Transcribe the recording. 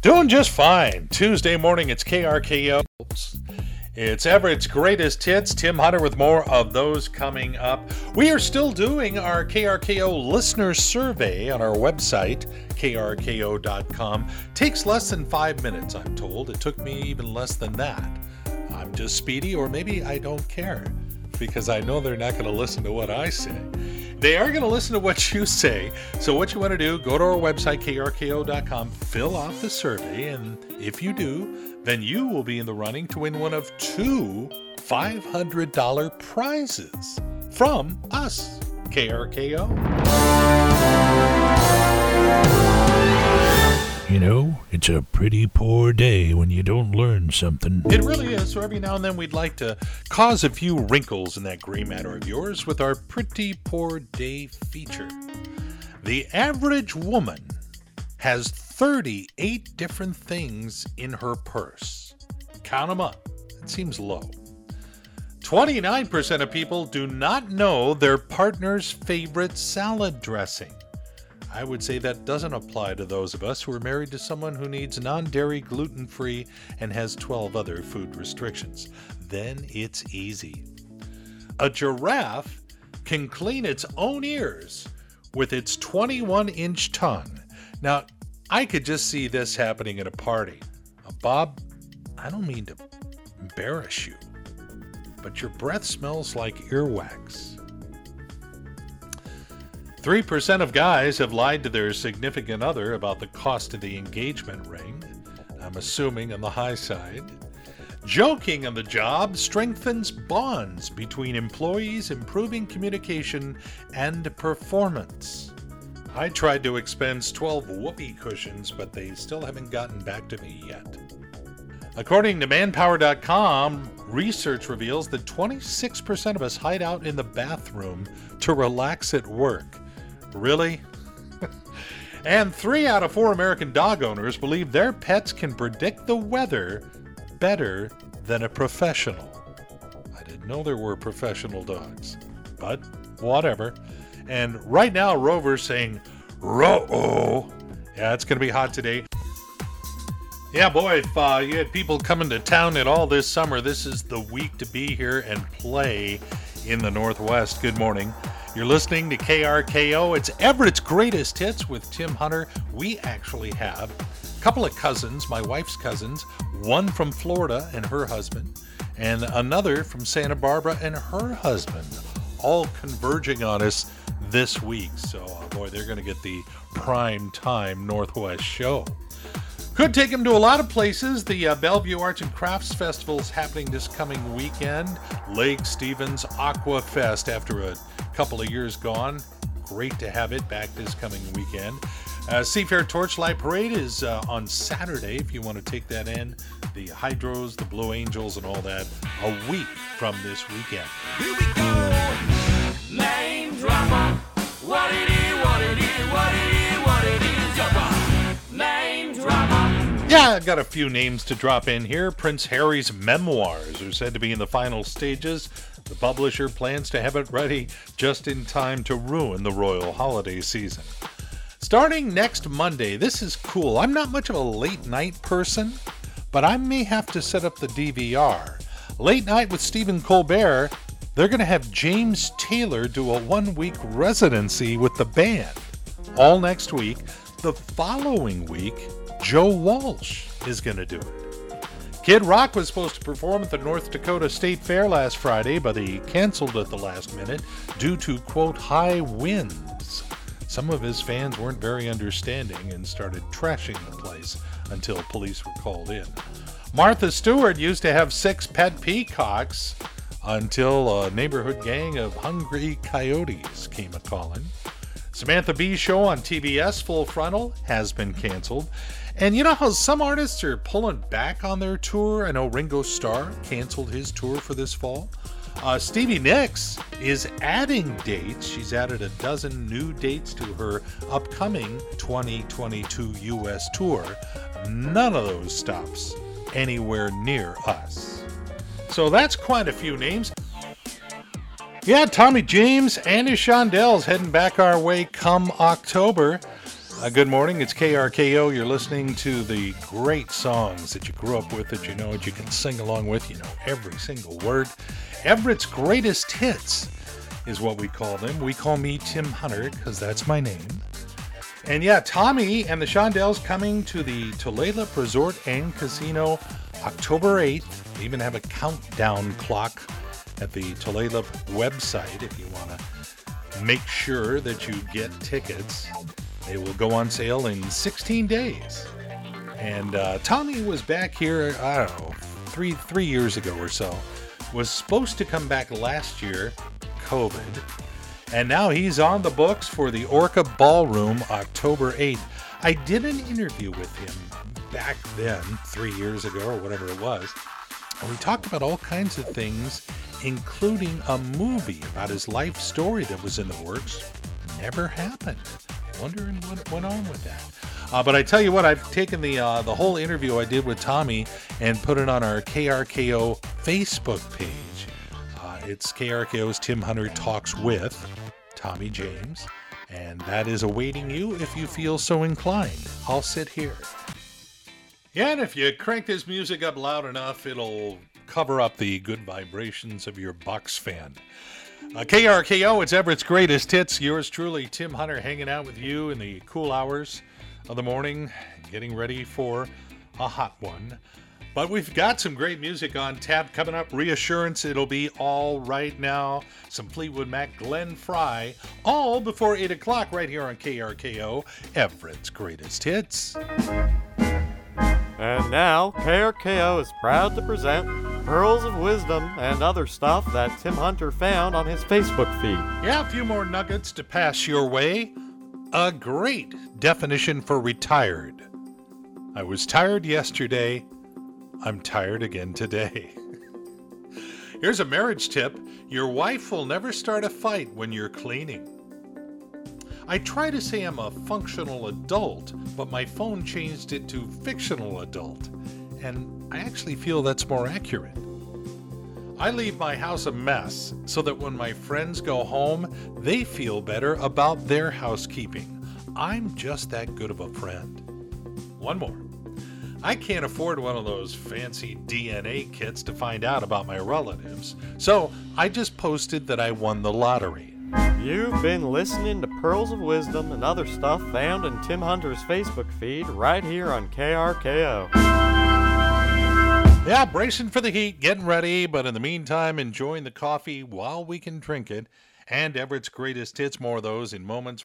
Doing just fine. Tuesday morning, it's KRKO. It's Everett's Greatest Hits. Tim Hunter with more of those coming up. We are still doing our KRKO listener survey on our website, krko.com. Takes less than 5 minutes, I'm told. It took me even less than that. I'm just speedy, or maybe I don't care, because I know they're not going to listen to what I say. They are going to listen to what you say. So what you want to do, go to our website, krko.com, fill out the survey, and if you do, then you will be in the running to win one of two $500 prizes from us, KRKO. You know, it's a pretty poor day when you don't learn something. It really is. So every now and then we'd like to cause a few wrinkles in that gray matter of yours with our Pretty Poor Day feature. The average woman has 38 different things in her purse. Count them up. It seems low. 29% of people do not know their partner's favorite salad dressing. I would say that doesn't apply to those of us who are married to someone who needs non-dairy, gluten-free, and has 12 other food restrictions. Then it's easy. A giraffe can clean its own ears with its 21-inch tongue. Now, I could just see this happening at a party. Bob, I don't mean to embarrass you, but your breath smells like earwax. 3% of guys have lied to their significant other about the cost of the engagement ring. I'm assuming on the high side. Joking on the job strengthens bonds between employees, improving communication and performance. I tried to expense 12 whoopee cushions, but they still haven't gotten back to me yet. According to Manpower.com, research reveals that 26% of us hide out in the bathroom to relax at work. Really? And 3 out of 4 American dog owners believe their pets can predict the weather better than a professional. I didn't know there were professional dogs, but whatever. And right now, Rover's saying, "Ro-oh." Yeah, it's going to be hot today. Yeah, boy, if you had people coming to town at all this summer, this is the week to be here and play in the Northwest. Good morning. You're listening to KRKO. It's Everett's Greatest Hits with Tim Hunter. We actually have a couple of cousins, my wife's cousins, one from Florida and her husband, and another from Santa Barbara and her husband, all converging on us this week. So, boy, they're going to get the prime time Northwest show. Could take them to a lot of places. The Bellevue Arts and Crafts Festival is happening this coming weekend. Lake Stevens Aqua Fest, after a couple of years gone. Great to have it back this coming weekend. Seafair Torchlight Parade is on Saturday, if you want to take that in. The Hydros, the Blue Angels, and all that, a week from this weekend. Here we go, name drama, what it is, what it is, what it is, what it is, your name drama. Yeah, I've got a few names to drop in here. Prince Harry's memoirs are said to be in the final stages. The publisher plans to have it ready just in time to ruin the royal holiday season. Starting next Monday, this is cool. I'm not much of a late night person, but I may have to set up the DVR. Late Night with Stephen Colbert, they're going to have James Taylor do a 1-week residency with the band. All next week. The following week, Joe Walsh is going to do it. Kid Rock was supposed to perform at the North Dakota State Fair last Friday, but he canceled at the last minute due to, quote, high winds. Some of his fans weren't very understanding and started trashing the place until police were called in. Martha Stewart used to have 6 pet peacocks until a neighborhood gang of hungry coyotes came a-calling. Samantha Bee's show on TBS, Full Frontal, has been canceled. And you know how some artists are pulling back on their tour? I know Ringo Starr canceled his tour for this fall. Stevie Nicks is adding dates. She's added a dozen new dates to her upcoming 2022 U.S. tour. None of those stops anywhere near us. So that's quite a few names. Yeah, Tommy James and his Shondells heading back our way come October. Good morning, it's KRKO. You're listening to the great songs that you grew up with, that you know, that you can sing along with. You know every single word. Everett's greatest hits is what we call them. We call me Tim Hunter because that's my name. And yeah, Tommy and the Shondells coming to the Tulalip Resort and Casino October 8th. They even have a countdown clock at the Tulalip website if you want to make sure that you get tickets. They will go on sale in 16 days. And Tommy was back here, I don't know, three years ago or so. Was supposed to come back last year, COVID. And now he's on the books for the Orca Ballroom October 8th. I did an interview with him back then, 3 years ago or whatever it was. And we talked about all kinds of things, including a movie about his life story that was in the works. Never happened. Wondering what went on with that. But I tell you what, I've taken the whole interview I did with Tommy and put it on our KRKO Facebook page. It's KRKO's Tim Hunter Talks with Tommy James, and that is awaiting you if you feel so inclined. I'll sit here. Yeah, and if you crank this music up loud enough, it'll cover up the good vibrations of your Bucks fan. KRKO, it's Everett's Greatest Hits. Yours truly, Tim Hunter, hanging out with you in the cool hours of the morning, getting ready for a hot one. But we've got some great music on tap coming up. Reassurance, It'll Be All Right Now. Some Fleetwood Mac, Glenn Frey, all before 8 o'clock right here on KRKO, Everett's Greatest Hits. And now, KRKO is proud to present Pearls of Wisdom and other stuff that Tim Hunter found on his Facebook feed. Yeah, a few more nuggets to pass your way. A great definition for retired. I was tired yesterday. I'm tired again today. Here's a marriage tip. Your wife will never start a fight when you're cleaning. I try to say I'm a functional adult, but my phone changed it to fictional adult, and I actually feel that's more accurate. I leave my house a mess so that when my friends go home, they feel better about their housekeeping. I'm just that good of a friend. One more. I can't afford one of those fancy DNA kits to find out about my relatives, so I just posted that I won the lottery. You've been listening to Pearls of Wisdom and other stuff found in Tim Hunter's Facebook feed right here on KRKO. Yeah, bracing for the heat, getting ready, but in the meantime, enjoying the coffee while we can drink it. And Everett's Greatest Hits, more of those in moments.